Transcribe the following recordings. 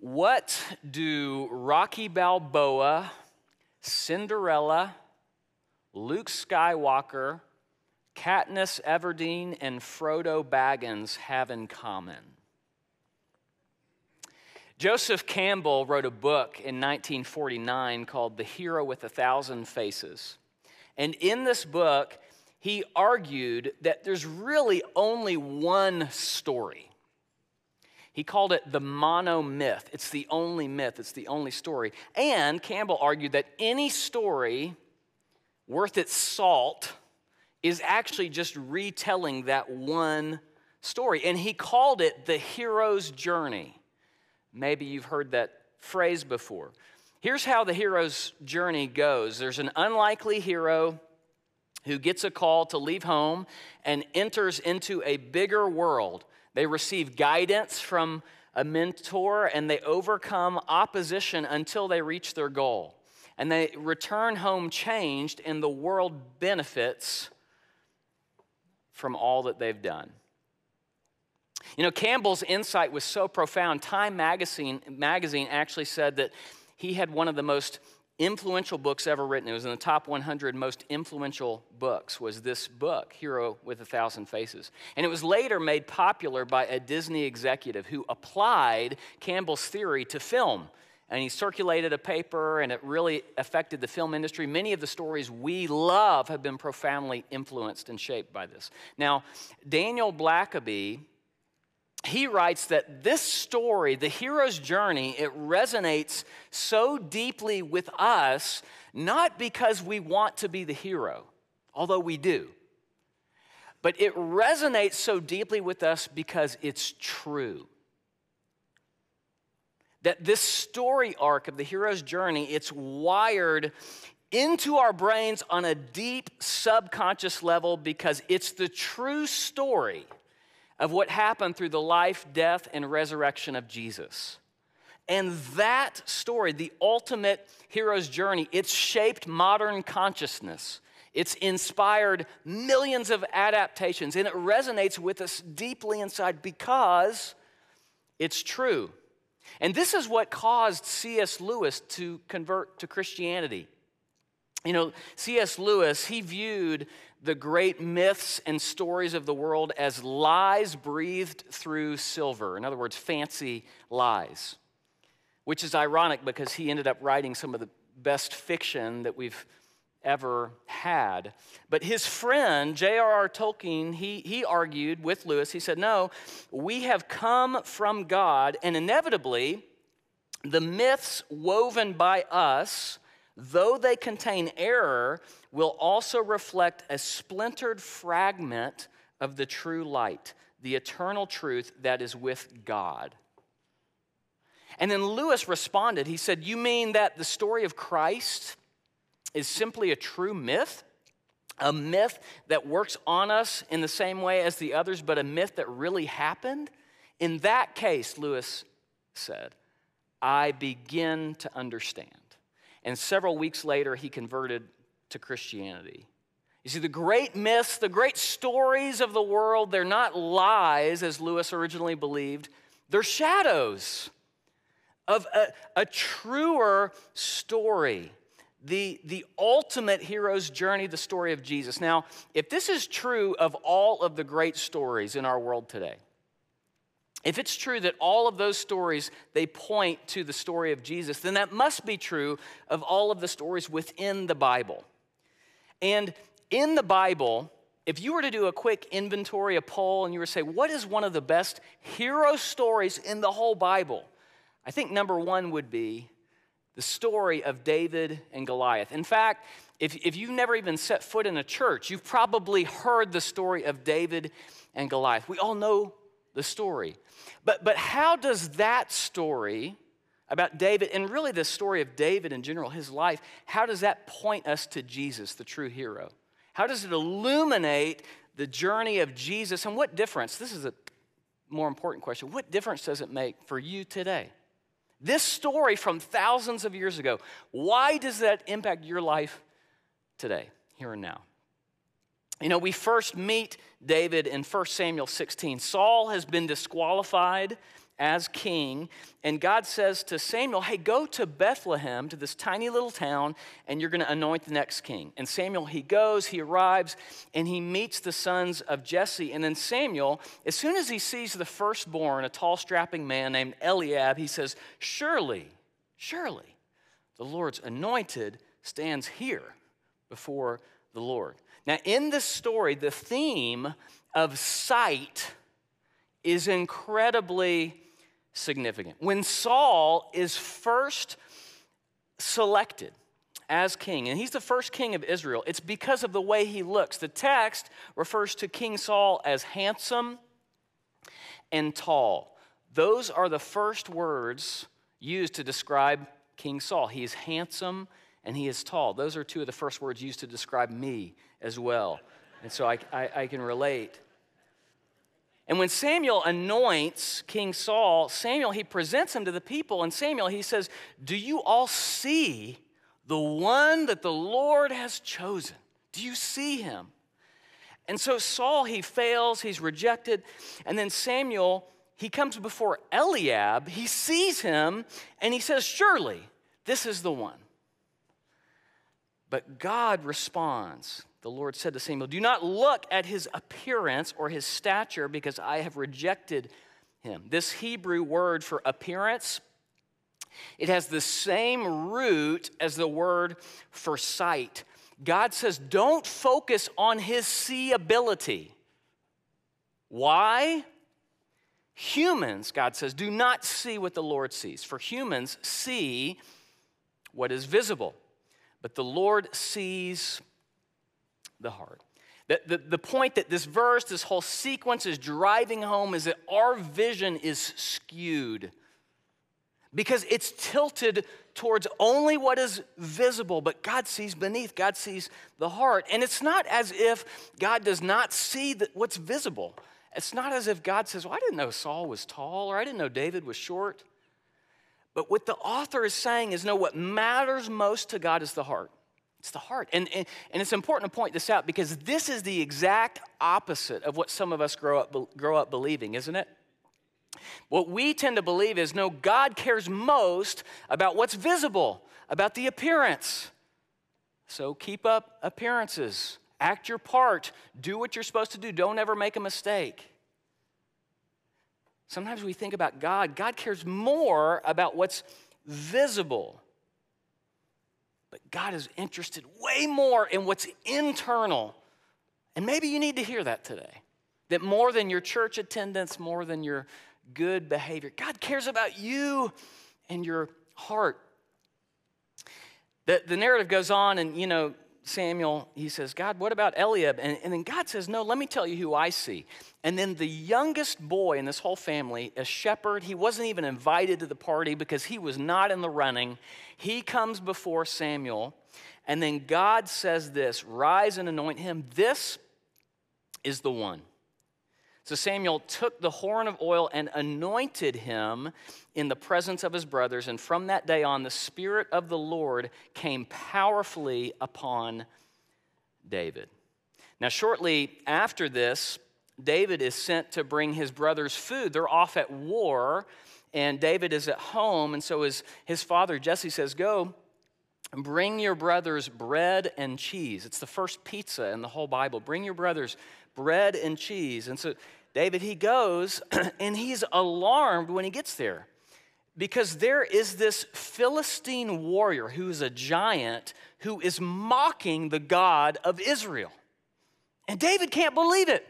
What do Rocky Balboa, Cinderella, Luke Skywalker, Katniss Everdeen, and Frodo Baggins have in common? Joseph Campbell wrote a book in 1949 called The Hero with a Thousand Faces. And in this book, he argued that there's really only one story. He called it the monomyth. It's the only myth. It's the only story. And Campbell argued that any story worth its salt is actually just retelling that one story. And he called it the hero's journey. Maybe you've heard that phrase before. Here's how the hero's journey goes. There's an unlikely hero who gets a call to leave home and enters into a bigger world. They receive guidance from a mentor, and they overcome opposition until they reach their goal. And they return home changed, and the world benefits from all that they've done. You know, Campbell's insight was so profound. Time magazine actually said that he had one of the most influential books ever written. It was in the top 100 most influential books, was this book, Hero with a Thousand Faces. And it was later made popular by a Disney executive who applied Campbell's theory to film. And he circulated a paper, and it really affected the film industry. Many of the stories we love have been profoundly influenced and shaped by this. Now, Daniel Blackaby, he writes that this story, the hero's journey, it resonates so deeply with us, not because we want to be the hero, although we do, but it resonates so deeply with us because it's true. That this story arc of the hero's journey, it's wired into our brains on a deep subconscious level because it's the true story of what happened through the life, death, and resurrection of Jesus. And that story, the ultimate hero's journey, it's shaped modern consciousness. It's inspired millions of adaptations, and it resonates with us deeply inside because it's true. And this is what caused C.S. Lewis to convert to Christianity. You know, C.S. Lewis, he viewed the great myths and stories of the world as lies breathed through silver. In other words, fancy lies, which is ironic because he ended up writing some of the best fiction that we've ever had. But his friend, J.R.R. Tolkien, he argued with Lewis. He said, no, we have come from God, and inevitably, the myths woven by us, though they contain error, will also reflect a splintered fragment of the true light, the eternal truth that is with God. And then Lewis responded. He said, you mean that the story of Christ is simply a true myth? A myth that works on us in the same way as the others, but a myth that really happened? In that case, Lewis said, I begin to understand. And several weeks later, he converted to Christianity. You see, the great myths, the great stories of the world, they're not lies, as Lewis originally believed. They're shadows of a truer story, the ultimate hero's journey, the story of Jesus. Now, if this is true of all of the great stories in our world today, if it's true that all of those stories, they point to the story of Jesus, then that must be true of all of the stories within the Bible. And in the Bible, if you were to do a quick inventory, a poll, and you were to say, what is one of the best hero stories in the whole Bible? I think number one would be the story of David and Goliath. In fact, if you've never even set foot in a church, you've probably heard the story of David and Goliath. We all know the story. But how does that story about David, and really the story of David in general, his life, how does that point us to Jesus, the true hero? How does it illuminate the journey of Jesus? And what difference, this is a more important question, what difference does it make for you today? This story from thousands of years ago, why does that impact your life today, here and now? You know, we first meet David in 1 Samuel 16. Saul has been disqualified as king. And God says to Samuel, hey, go to Bethlehem, to this tiny little town, and you're going to anoint the next king. And Samuel, he goes, he arrives, and he meets the sons of Jesse. And then Samuel, as soon as he sees the firstborn, a tall, strapping man named Eliab, he says, surely, surely, the Lord's anointed stands here before the Lord. Now, in this story, the theme of sight is incredibly significant. When Saul is first selected as king, and he's the first king of Israel, it's because of the way he looks. The text refers to King Saul as handsome and tall. Those are the first words used to describe King Saul. He is handsome and he is tall. Those are two of the first words used to describe me as well. And so I can relate. And when Samuel anoints King Saul, Samuel, he presents him to the people. And Samuel, he says, do you all see the one that the Lord has chosen? Do you see him? And so Saul, he fails, he's rejected. And then Samuel, he comes before Eliab, he sees him, and he says, surely this is the one. But God responds. The Lord said to Samuel, do not look at his appearance or his stature, because I have rejected him. This Hebrew word for appearance, it has the same root as the word for sight. God says, don't focus on his seeability. Why? Humans, God says, do not see what the Lord sees. For humans see what is visible. But the Lord sees the heart. The point that this verse, this whole sequence is driving home is that our vision is skewed because it's tilted towards only what is visible, but God sees beneath, God sees the heart. And it's not as if God does not see what's visible. It's not as if God says, well, I didn't know Saul was tall, or I didn't know David was short. But what the author is saying is, no, what matters most to God is the heart. It's the heart. And it's important to point this out because this is the exact opposite of what some of us grow up believing, isn't it? What we tend to believe is, no, God cares most about what's visible, about the appearance. So keep up appearances. Act your part. Do what you're supposed to do. Don't ever make a mistake. Sometimes we think about God. God cares more about what's visible. But God is interested way more in what's internal. And maybe you need to hear that today. That more than your church attendance, more than your good behavior, God cares about you and your heart. The narrative goes on, and, you know, Samuel, he says, God, what about Eliab? And then God says, no, let me tell you who I see. And then the youngest boy in this whole family, a shepherd, he wasn't even invited to the party because he was not in the running. He comes before Samuel, and then God says this, rise and anoint him. This is the one. So Samuel took the horn of oil and anointed him in the presence of his brothers. And from that day on, the Spirit of the Lord came powerfully upon David. Now, shortly after this, David is sent to bring his brothers food. They're off at war, and David is at home. And so his father, Jesse, says, go and bring your brothers bread and cheese. It's the first pizza in the whole Bible. Bring your brothers bread and cheese. And so David, he goes, and he's alarmed when he gets there because there is this Philistine warrior who is a giant who is mocking the God of Israel. And David can't believe it.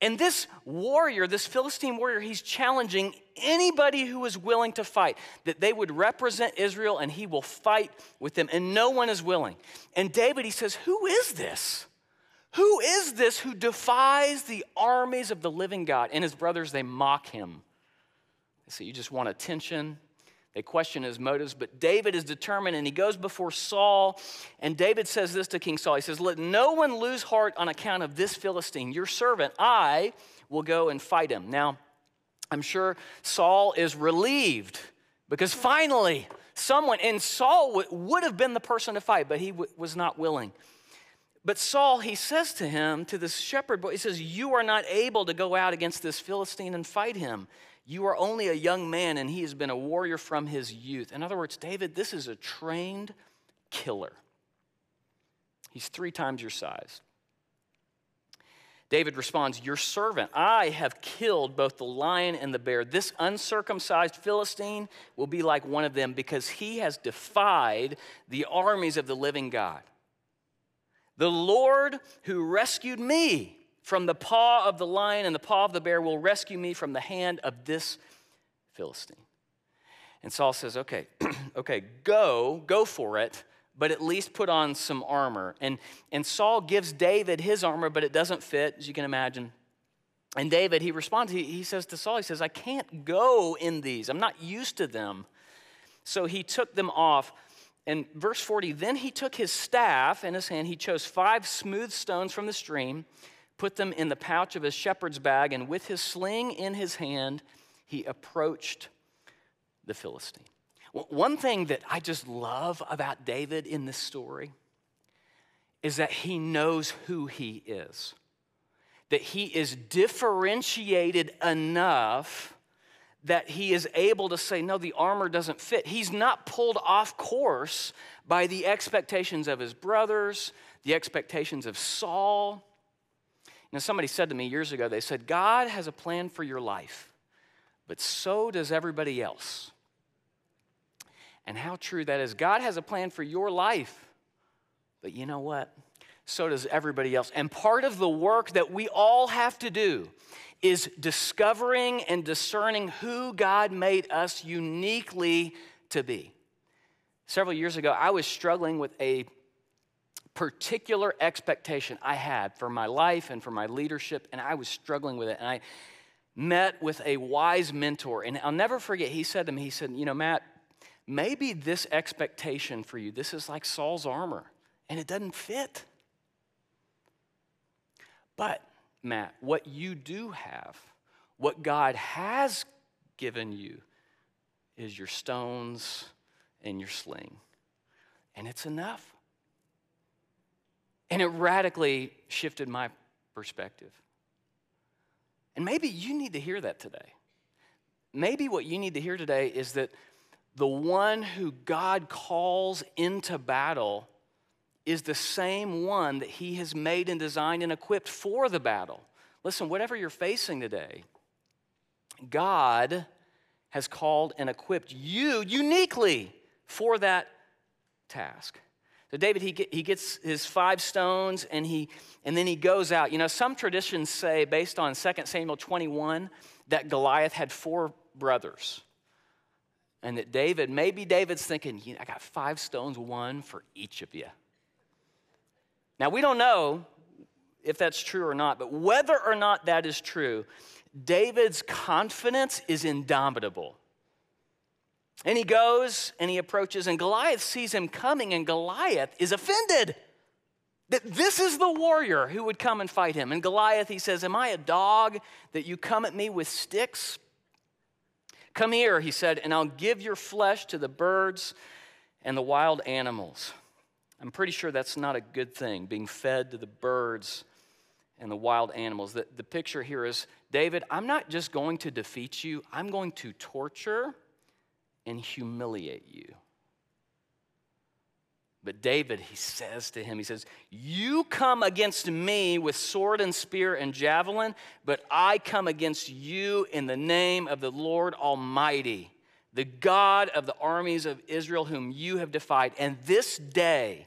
And this warrior, this Philistine warrior, he's challenging anybody who is willing to fight, that they would represent Israel and he will fight with them. And no one is willing. And David, he says, who is this? Who is this who defies the armies of the living God? And his brothers, they mock him. They say, you just want attention. They question his motives. But David is determined, and he goes before Saul. And David says this to King Saul. He says, let no one lose heart on account of this Philistine, your servant. I will go and fight him. Now, I'm sure Saul is relieved because finally someone, and Saul would have been the person to fight, but he was not willing. But Saul, he says to him, to this shepherd boy, he says, you are not able to go out against this Philistine and fight him. You are only a young man, and he has been a warrior from his youth. In other words, David, this is a trained killer. He's 3 times your size. David responds, your servant, I have killed both the lion and the bear. This uncircumcised Philistine will be like one of them because he has defied the armies of the living God. The Lord who rescued me from the paw of the lion and the paw of the bear will rescue me from the hand of this Philistine. And Saul says, okay, go for it, but at least put on some armor. And Saul gives David his armor, but it doesn't fit, as you can imagine. And David, he responds, he says to Saul, he says, I can't go in these. I'm not used to them. So he took them off. And verse 40, then he took his staff in his hand. He chose 5 smooth stones from the stream, put them in the pouch of his shepherd's bag, and with his sling in his hand, he approached the Philistine. One thing that I just love about David in this story is that he knows who he is, that he is differentiated enough that he is able to say, no, the armor doesn't fit. He's not pulled off course by the expectations of his brothers, the expectations of Saul. Now, somebody said to me years ago, they said, God has a plan for your life, but so does everybody else. And how true that is. God has a plan for your life, but you know what? So does everybody else. And part of the work that we all have to do is discovering and discerning who God made us uniquely to be. Several years ago, I was struggling with a particular expectation I had for my life and for my leadership, and I was struggling with it. And I met with a wise mentor, and I'll never forget, he said to me, he said, you know, Matt, maybe this expectation for you, this is like Saul's armor, and it doesn't fit. But, Matt, what you do have, what God has given you, is your stones and your sling. And it's enough. And it radically shifted my perspective. And maybe you need to hear that today. Maybe what you need to hear today is that the one who God calls into battle is the same one that he has made and designed and equipped for the battle. Listen, whatever you're facing today, God has called and equipped you uniquely for that task. So David, he gets his 5 stones, and then he goes out. You know, some traditions say, based on 2 Samuel 21, that Goliath had 4 brothers. And that David, maybe David's thinking, yeah, I got 5 stones, 1 for each of you. Now, we don't know if that's true or not, but whether or not that is true, David's confidence is indomitable. And he goes and he approaches, and Goliath sees him coming, and Goliath is offended that this is the warrior who would come and fight him. And Goliath, he says, am I a dog that you come at me with sticks? Come here, he said, and I'll give your flesh to the birds and the wild animals. I'm pretty sure that's not a good thing, being fed to the birds and the wild animals. The picture here is, David, I'm not just going to defeat you. I'm going to torture and humiliate you. But David, he says to him, he says, you come against me with sword and spear and javelin, but I come against you in the name of the Lord Almighty, the God of the armies of Israel whom you have defied. And this day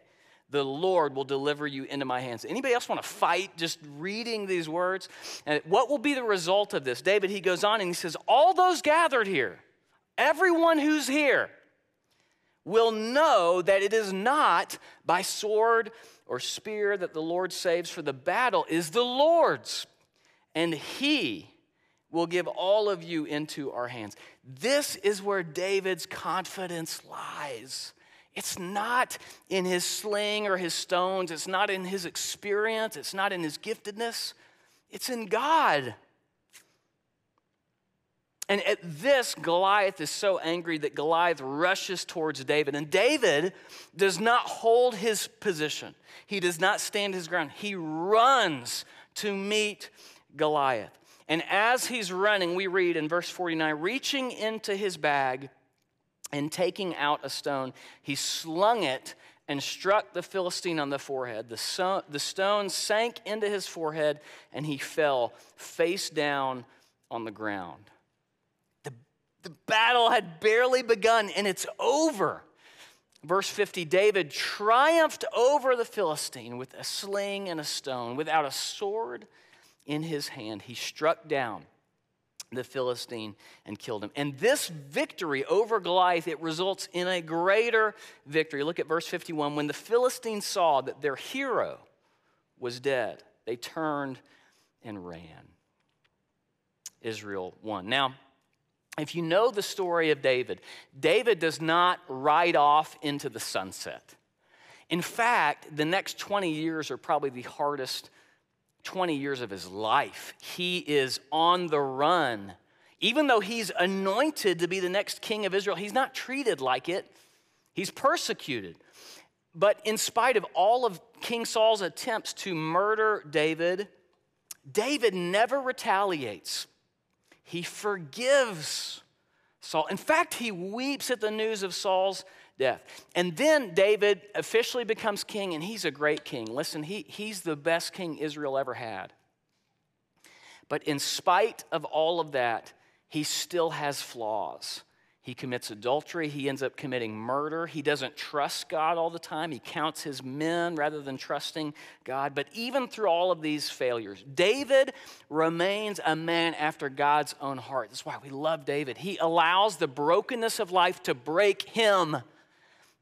the Lord will deliver you into my hands. Anybody else want to fight just reading these words? And what will be the result of this? David, he goes on and he says, all those gathered here, everyone who's here, will know that it is not by sword or spear that the Lord saves, for the battle is the Lord's, and he will give all of you into our hands. This is where David's confidence lies. It's not in his sling or his stones. It's not in his experience. It's not in his giftedness. It's in God. And at this, Goliath is so angry that Goliath rushes towards David. And David does not hold his position. He does not stand his ground. He runs to meet Goliath. And as he's running, we read in verse 49, reaching into his bag and taking out a stone, he slung it and struck the Philistine on the forehead. The stone sank into his forehead, and he fell face down on the ground. The battle had barely begun, and it's over. Verse 50, David triumphed over the Philistine with a sling and a stone. Without a sword in his hand, he struck down the Philistine and killed him. And this victory over Goliath, it results in a greater victory. Look at verse 51. When the Philistines saw that their hero was dead, they turned and ran. Israel won. Now, if you know the story of David, David does not ride off into the sunset. In fact, the next 20 years are probably the hardest 20 years of his life. He is on the run. Even though he's anointed to be the next king of Israel, he's not treated like it. He's persecuted. But in spite of all of King Saul's attempts to murder David, David never retaliates. He forgives Saul. In fact, he weeps at the news of Saul's death. And then David officially becomes king, and he's a great king. Listen, he's the best king Israel ever had. But in spite of all of that, he still has flaws. He commits adultery. He ends up committing murder. He doesn't trust God all the time. He counts his men rather than trusting God. But even through all of these failures, David remains a man after God's own heart. That's why we love David. He allows the brokenness of life to break him,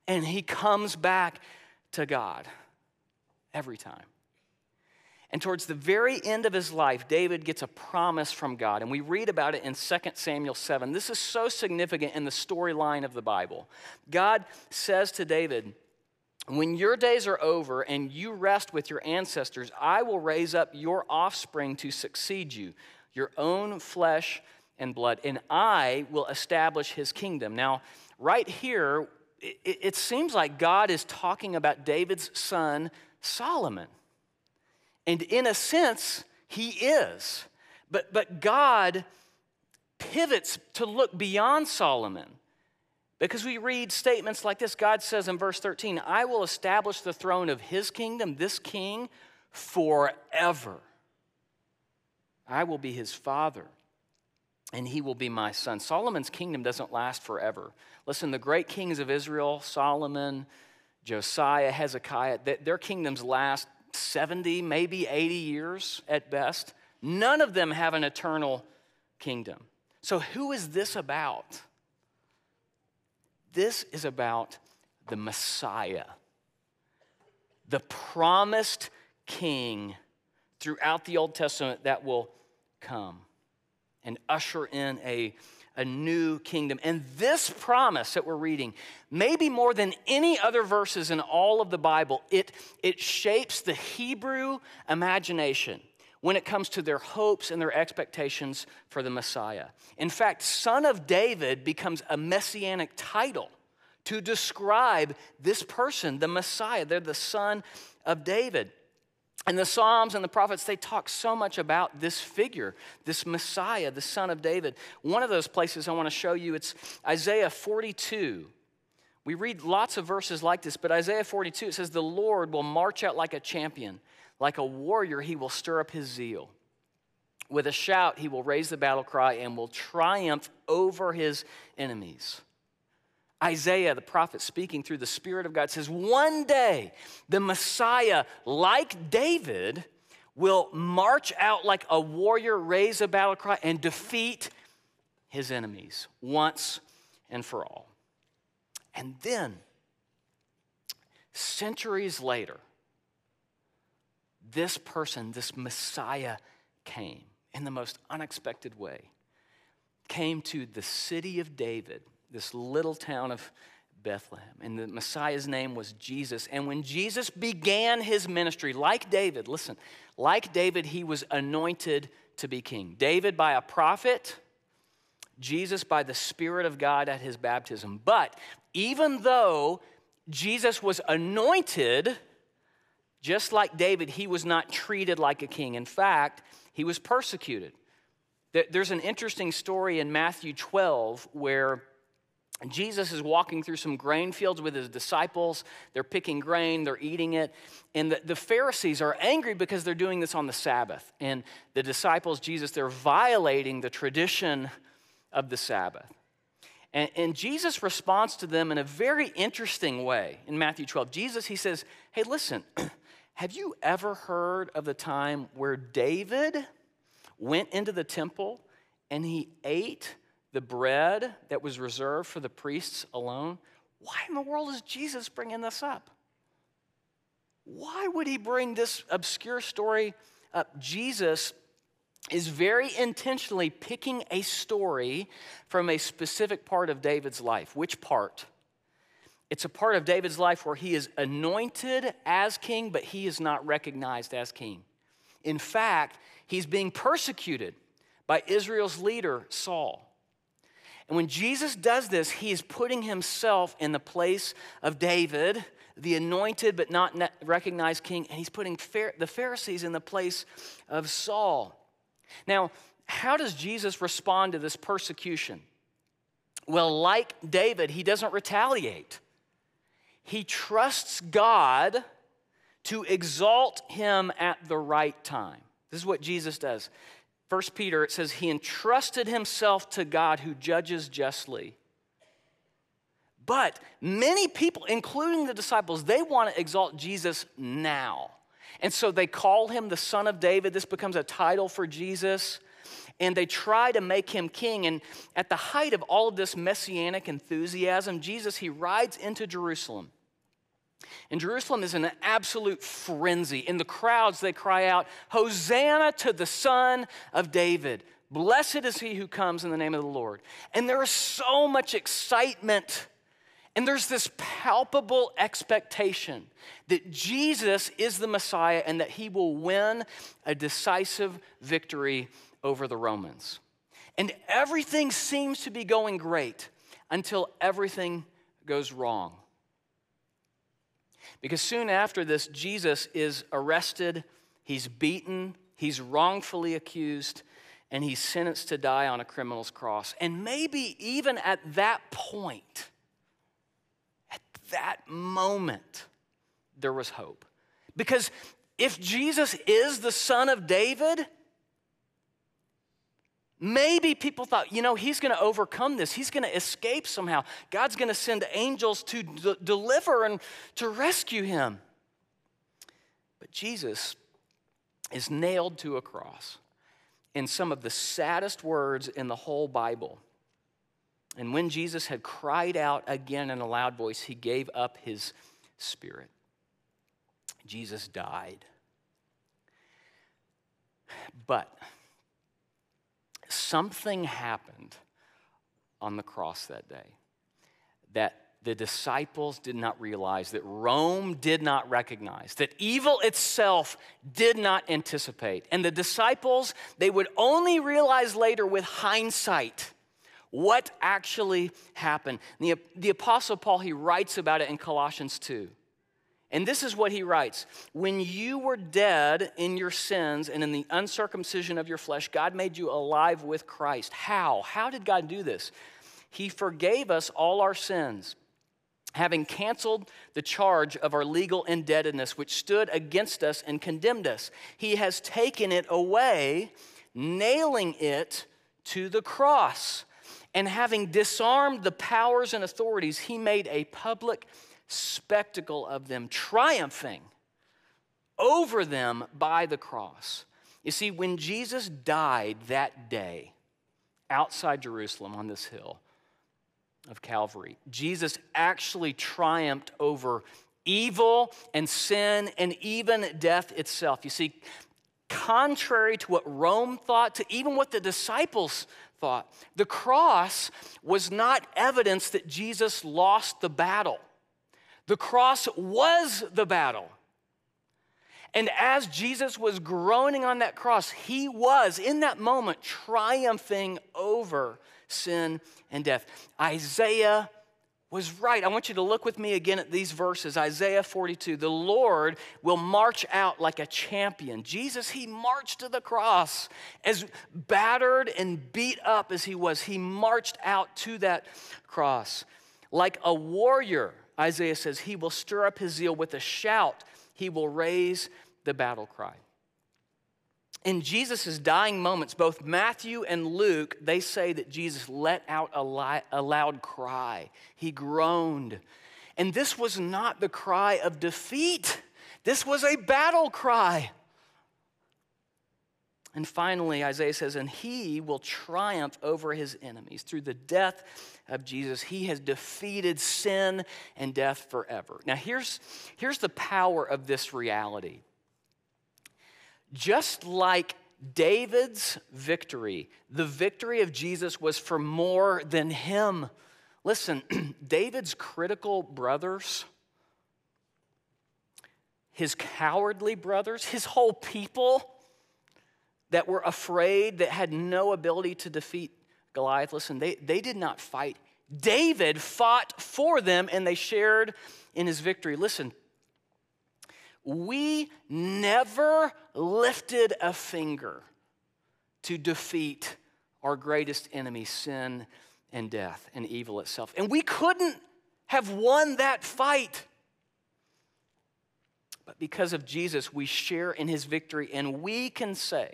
and he comes back to God every time. And towards the very end of his life, David gets a promise from God. And we read about it in 2 Samuel 7. This is so significant in the storyline of the Bible. God says to David, when your days are over and you rest with your ancestors, I will raise up your offspring to succeed you, your own flesh and blood, and I will establish his kingdom. Now, right here, it seems like God is talking about David's son, Solomon. And in a sense, he is. But God pivots to look beyond Solomon, because we read statements like this. God says in verse 13, I will establish the throne of his kingdom, this king, forever. I will be his father, and he will be my son. Solomon's kingdom doesn't last forever. Listen, the great kings of Israel, Solomon, Josiah, Hezekiah, their kingdoms last 70, maybe 80 years at best. None of them have an eternal kingdom. So who is this about? This is about the Messiah, the promised king throughout the Old Testament that will come and usher in a new kingdom. And this promise that we're reading, maybe more than any other verses in all of the Bible, it shapes the Hebrew imagination when it comes to their hopes and their expectations for the Messiah. In fact, Son of David becomes a messianic title to describe this person, the Messiah. They're the Son of David. And the Psalms and the prophets, they talk so much about this figure, this Messiah, the Son of David. One of those places I want to show you, it's Isaiah 42. We read lots of verses like this, but Isaiah 42, it says, the Lord will march out like a champion, like a warrior, he will stir up his zeal. With a shout, he will raise the battle cry and will triumph over his enemies. Isaiah, the prophet speaking through the Spirit of God, says, one day the Messiah, like David, will march out like a warrior, raise a battle cry, and defeat his enemies once and for all. And then, centuries later, this person, this Messiah, came in the most unexpected way, came to the city of David, this little town of Bethlehem. And the Messiah's name was Jesus. And when Jesus began his ministry, like David, listen, like David, he was anointed to be king. David by a prophet, Jesus by the Spirit of God at his baptism. But even though Jesus was anointed, just like David, he was not treated like a king. In fact, he was persecuted. There's an interesting story in Matthew 12 where Jesus is walking through some grain fields with his disciples. They're picking grain, they're eating it. And the Pharisees are angry because they're doing this on the Sabbath. And the disciples, Jesus, they're violating the tradition of the Sabbath. And Jesus responds to them in a very interesting way in Matthew 12. Jesus, he says, hey, listen, have you ever heard of the time where David went into the temple and he ate the bread that was reserved for the priests alone? Why in the world is Jesus bringing this up? Why would he bring this obscure story up? Jesus is very intentionally picking a story from a specific part of David's life. Which part? It's a part of David's life where he is anointed as king, but he is not recognized as king. In fact, he's being persecuted by Israel's leader, Saul. And when Jesus does this, he is putting himself in the place of David, the anointed but not recognized king, and he's putting the Pharisees in the place of Saul. Now, how does Jesus respond to this persecution? Well, like David, he doesn't retaliate. He trusts God to exalt him at the right time. This is what Jesus does. 1 Peter, it says, he entrusted himself to God who judges justly. But many people, including the disciples, they want to exalt Jesus now. And so they call him the Son of David. This becomes a title for Jesus. And they try to make him king. And at the height of all of this messianic enthusiasm, Jesus, he rides into Jerusalem. And Jerusalem is in an absolute frenzy. In the crowds, they cry out, Hosanna to the Son of David. Blessed is he who comes in the name of the Lord. And there is so much excitement. And there's this palpable expectation that Jesus is the Messiah and that he will win a decisive victory over the Romans. And everything seems to be going great until everything goes wrong. Because soon after this, Jesus is arrested, he's beaten, he's wrongfully accused, and he's sentenced to die on a criminal's cross. And maybe even at that point, at that moment, there was hope. Because if Jesus is the Son of David, maybe people thought, you know, he's going to overcome this. He's going to escape somehow. God's going to send angels to deliver and to rescue him. But Jesus is nailed to a cross in some of the saddest words in the whole Bible. And when Jesus had cried out again in a loud voice, he gave up his spirit. Jesus died. But something happened on the cross that day that the disciples did not realize, that Rome did not recognize, that evil itself did not anticipate. And the disciples, they would only realize later with hindsight what actually happened. The Apostle Paul, he writes about it in Colossians 2. And this is what he writes. When you were dead in your sins and in the uncircumcision of your flesh, God made you alive with Christ. How? How did God do this? He forgave us all our sins, having canceled the charge of our legal indebtedness, which stood against us and condemned us. He has taken it away, nailing it to the cross. And having disarmed the powers and authorities, he made a public spectacle of them, triumphing over them by the cross. You see, when Jesus died that day outside Jerusalem on this hill of Calvary, Jesus actually triumphed over evil and sin and even death itself. You see, contrary to what Rome thought, to even what the disciples thought, the cross was not evidence that Jesus lost the battle. The cross was the battle. And as Jesus was groaning on that cross, he was, in that moment, triumphing over sin and death. Isaiah was right. I want you to look with me again at these verses. Isaiah 42, the Lord will march out like a champion. Jesus, he marched to the cross. As battered and beat up as he was, he marched out to that cross. Like a warrior, Isaiah says, he will stir up his zeal with a shout. He will raise the battle cry. In Jesus' dying moments, both Matthew and Luke, they say that Jesus let out a loud cry. He groaned. And this was not the cry of defeat. This was a battle cry. And finally, Isaiah says, and he will triumph over his enemies. Through the death of Jesus, he has defeated sin and death forever. Now, here's the power of this reality. Just like David's victory, the victory of Jesus was for more than him. Listen, David's critical brothers, his cowardly brothers, his whole people that were afraid, that had no ability to defeat Goliath, listen, they did not fight. David fought for them, and they shared in his victory. Listen, we never lifted a finger to defeat our greatest enemy, sin and death and evil itself. And we couldn't have won that fight. But because of Jesus, we share in his victory, and we can say,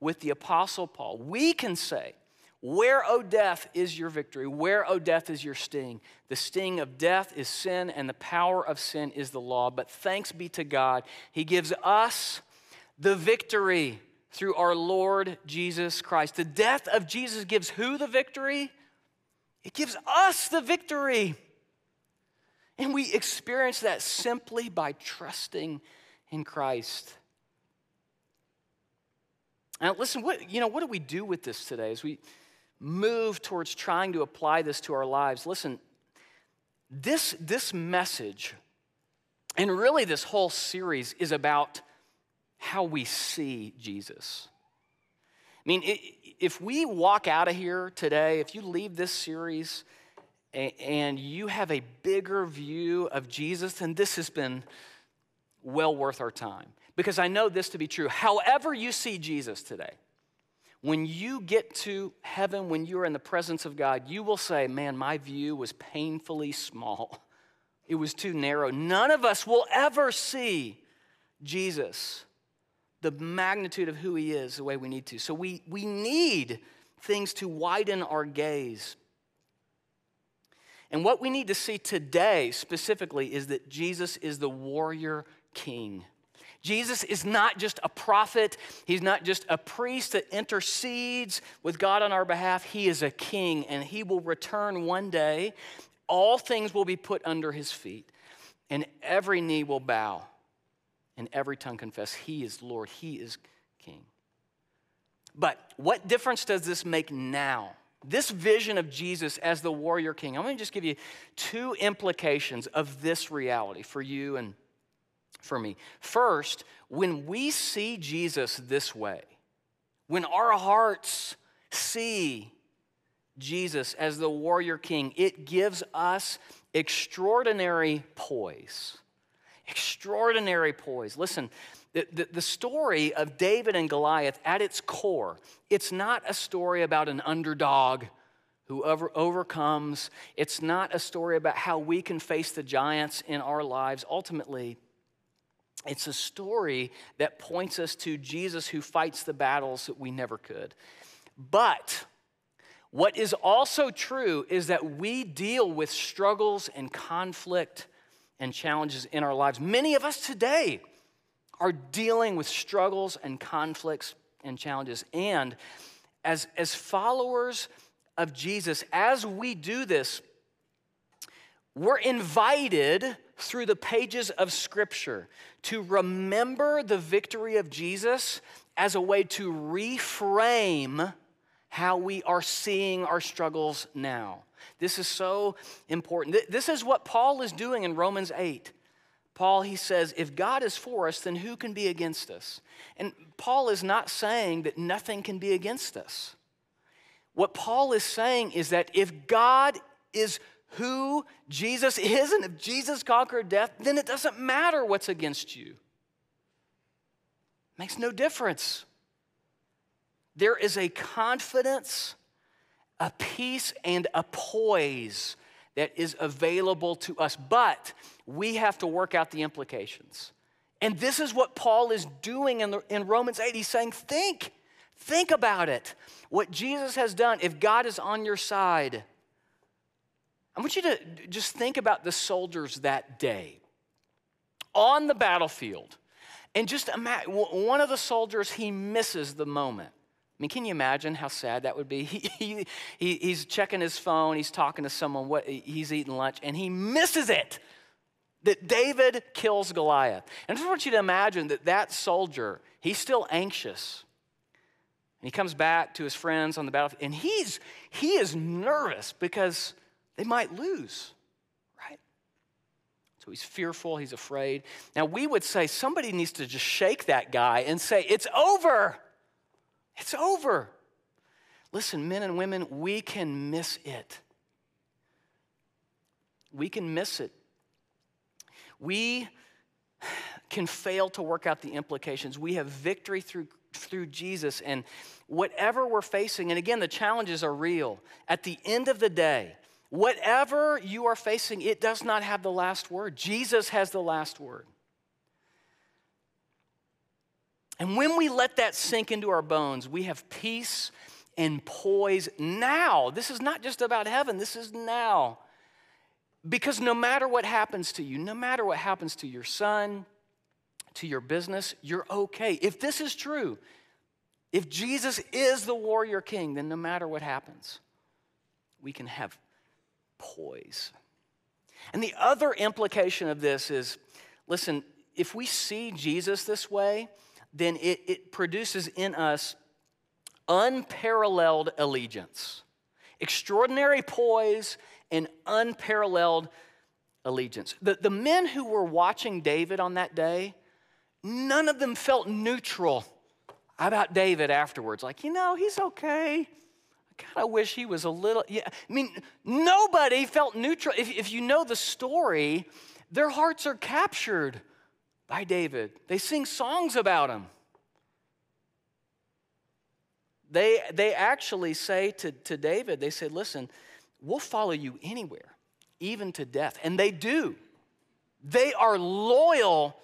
with the Apostle Paul, we can say, where, O death, is your victory? Where, O death, is your sting? The sting of death is sin, and the power of sin is the law. But thanks be to God, he gives us the victory through our Lord Jesus Christ. The death of Jesus gives who the victory? It gives us the victory. And we experience that simply by trusting in Christ. Now, listen, what do we do with this today as we move towards trying to apply this to our lives? Listen, this message, and really this whole series, is about how we see Jesus. I mean, if we walk out of here today, if you leave this series and you have a bigger view of Jesus, then this has been well worth our time. Because I know this to be true. However you see Jesus today, when you get to heaven, when you are in the presence of God, you will say, man, my view was painfully small. It was too narrow. None of us will ever see Jesus, the magnitude of who he is, the way we need to. So we need things to widen our gaze. And what we need to see today specifically is that Jesus is the warrior king. Jesus is not just a prophet. He's not just a priest that intercedes with God on our behalf. He is a king, and he will return one day. All things will be put under his feet, and every knee will bow, and every tongue confess he is Lord. He is king. But what difference does this make now? This vision of Jesus as the warrior king. I'm going to just give you two implications of this reality for you and for me. First, when we see Jesus this way, when our hearts see Jesus as the warrior king, it gives us extraordinary poise. Extraordinary poise. Listen, the story of David and Goliath, at its core, it's not a story about an underdog who overcomes. It's not a story about how we can face the giants in our lives. Ultimately, it's a story that points us to Jesus who fights the battles that we never could. But what is also true is that we deal with struggles and conflict and challenges in our lives. Many of us today are dealing with struggles and conflicts and challenges. And as followers of Jesus, as we do this, we're invited through the pages of Scripture to remember the victory of Jesus as a way to reframe how we are seeing our struggles now. This is so important. This is what Paul is doing in Romans 8. Paul, he says, if God is for us, then who can be against us? And Paul is not saying that nothing can be against us. What Paul is saying is that if God is who Jesus is, and if Jesus conquered death, then it doesn't matter what's against you. It makes no difference. There is a confidence, a peace, and a poise that is available to us, but we have to work out the implications. And this is what Paul is doing in Romans 8. He's saying, think about it. What Jesus has done, if God is on your side. I want you to just think about the soldiers that day on the battlefield. And just imagine, one of the soldiers, he misses the moment. I mean, can you imagine how sad that would be? He's checking his phone, he's talking to someone, he's eating lunch, and he misses it, that David kills Goliath. And I just want you to imagine that soldier, he's still anxious. And he comes back to his friends on the battlefield, and he is nervous because they might lose, right? So he's fearful, he's afraid. Now, we would say somebody needs to just shake that guy and say, it's over. It's over. Listen, men and women, we can miss it. We can miss it. We can fail to work out the implications. We have victory through Jesus, and whatever we're facing, and again, the challenges are real. At the end of the day, whatever you are facing, it does not have the last word. Jesus has the last word. And when we let that sink into our bones, we have peace and poise now. This is not just about heaven. This is now. Because no matter what happens to you, no matter what happens to your son, to your business, you're okay. If this is true, if Jesus is the warrior king, then no matter what happens, we can have poise. And the other implication of this is, listen, if we see Jesus this way, then it produces in us unparalleled allegiance, extraordinary poise, and unparalleled allegiance. The men who were watching David on that day, none of them felt neutral about David afterwards. Like, you know, he's okay. I kind of wish he was a little, yeah. I mean, nobody felt neutral. If you know the story, their hearts are captured by David. They sing songs about him. They actually say to David, they say, listen, we'll follow you anywhere, even to death. And they do. They are loyal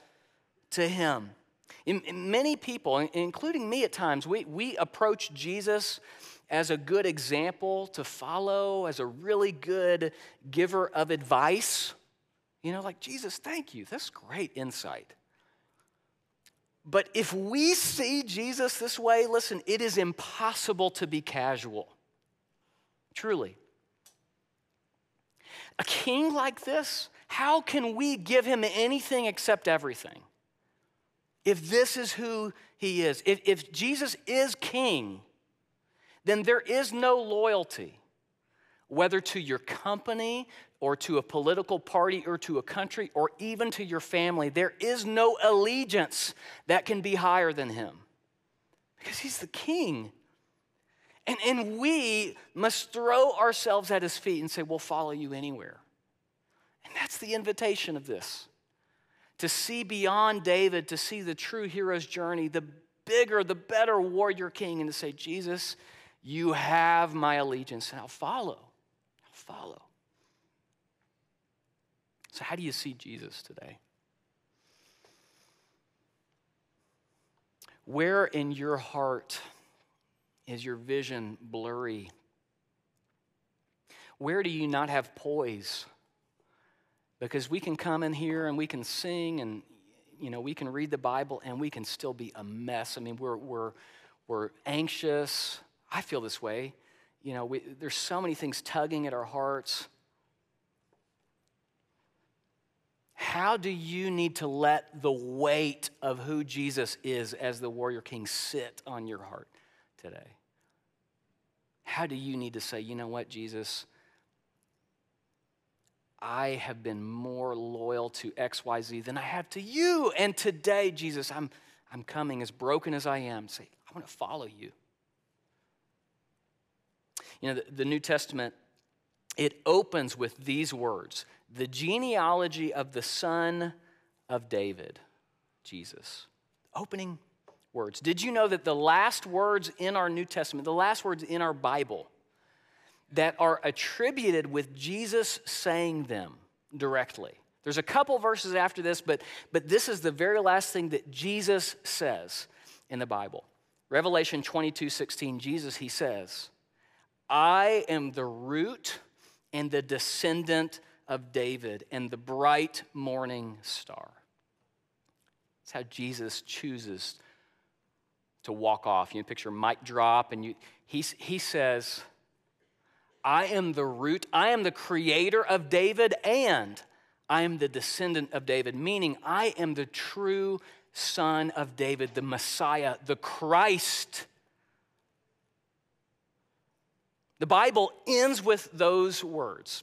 to him. In many people, including me at times, we approach Jesus as a good example to follow, as a really good giver of advice. You know, like, Jesus, thank you. That's great insight. But if we see Jesus this way, listen, it is impossible to be casual. Truly. A king like this, how can we give him anything except everything? If this is who he is, if Jesus is king, then there is no loyalty, whether to your company or to a political party or to a country or even to your family. There is no allegiance that can be higher than him because he's the king. And we must throw ourselves at his feet and say, we'll follow you anywhere. And that's the invitation of this, to see beyond David, to see the true hero's journey, the bigger, the better warrior king, and to say, Jesus, you have my allegiance, and I'll follow. Follow. So how do you see Jesus today? Where in your heart is your vision blurry? Where do you not have poise? Because we can come in here and we can sing and, you know, we can read the Bible and we can still be a mess. I mean, we're anxious. I feel this way. You know, there's so many things tugging at our hearts. How do you need to let the weight of who Jesus is as the warrior king sit on your heart today? How do you need to say, you know what, Jesus, I have been more loyal to XYZ than I have to you. And today, Jesus, I'm coming as broken as I am. Say, I want to follow you. You know, the New Testament it opens with these words, the genealogy of the son of David, Jesus. Opening words. Did you know that the last words in our New Testament, the last words in our Bible that are attributed with Jesus saying them directly? There's a couple verses after this, but this is the very last thing that Jesus says in the Bible. Revelation 22:16, Jesus, he says, I am the root and the descendant of David and the bright morning star. That's how Jesus chooses to walk off. You picture mic drop, and he says, I am the root, I am the creator of David, and I am the descendant of David, meaning I am the true son of David, the Messiah, the Christ. The Bible ends with those words,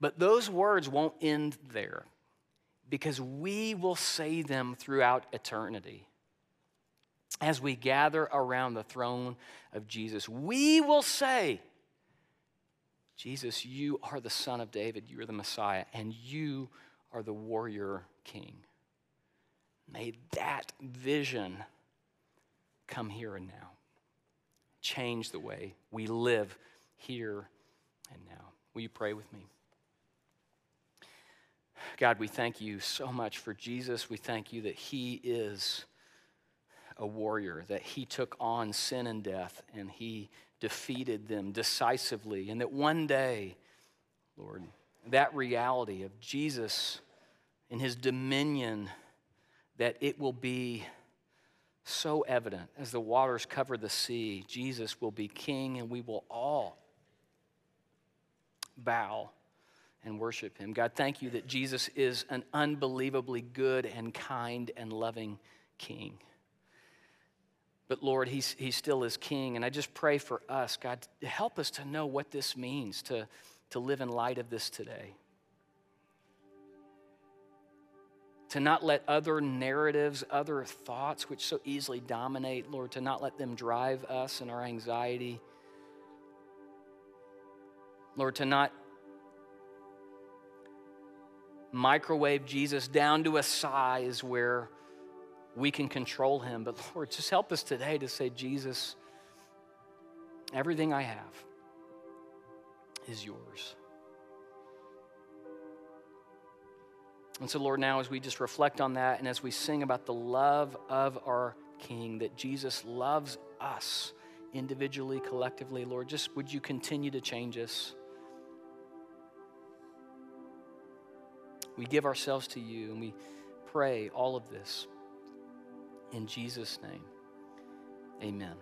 but those words won't end there because we will say them throughout eternity. As we gather around the throne of Jesus, we will say, Jesus, you are the Son of David, you are the Messiah, and you are the warrior king. May that vision come here and now. Change the way we live here and now. Will you pray with me? God, we thank you so much for Jesus. We thank you that he is a warrior, that he took on sin and death, and he defeated them decisively, and that one day, Lord, that reality of Jesus and his dominion, that it will be so evident as the waters cover the sea. Jesus will be king, and we will all bow and worship him. God, thank you that Jesus is an unbelievably good and kind and loving king. But Lord, he still is king, and I just pray for us, God, help us to know what this means, to live in light of this today. To not let other narratives, other thoughts, which so easily dominate, Lord, to not let them drive us in our anxiety. Lord, to not microwave Jesus down to a size where we can control him. But Lord, just help us today to say, Jesus, everything I have is yours. And so, Lord, now as we just reflect on that and as we sing about the love of our King, that Jesus loves us individually, collectively, Lord, just would you continue to change us? We give ourselves to you, and we pray all of this in Jesus' name, amen.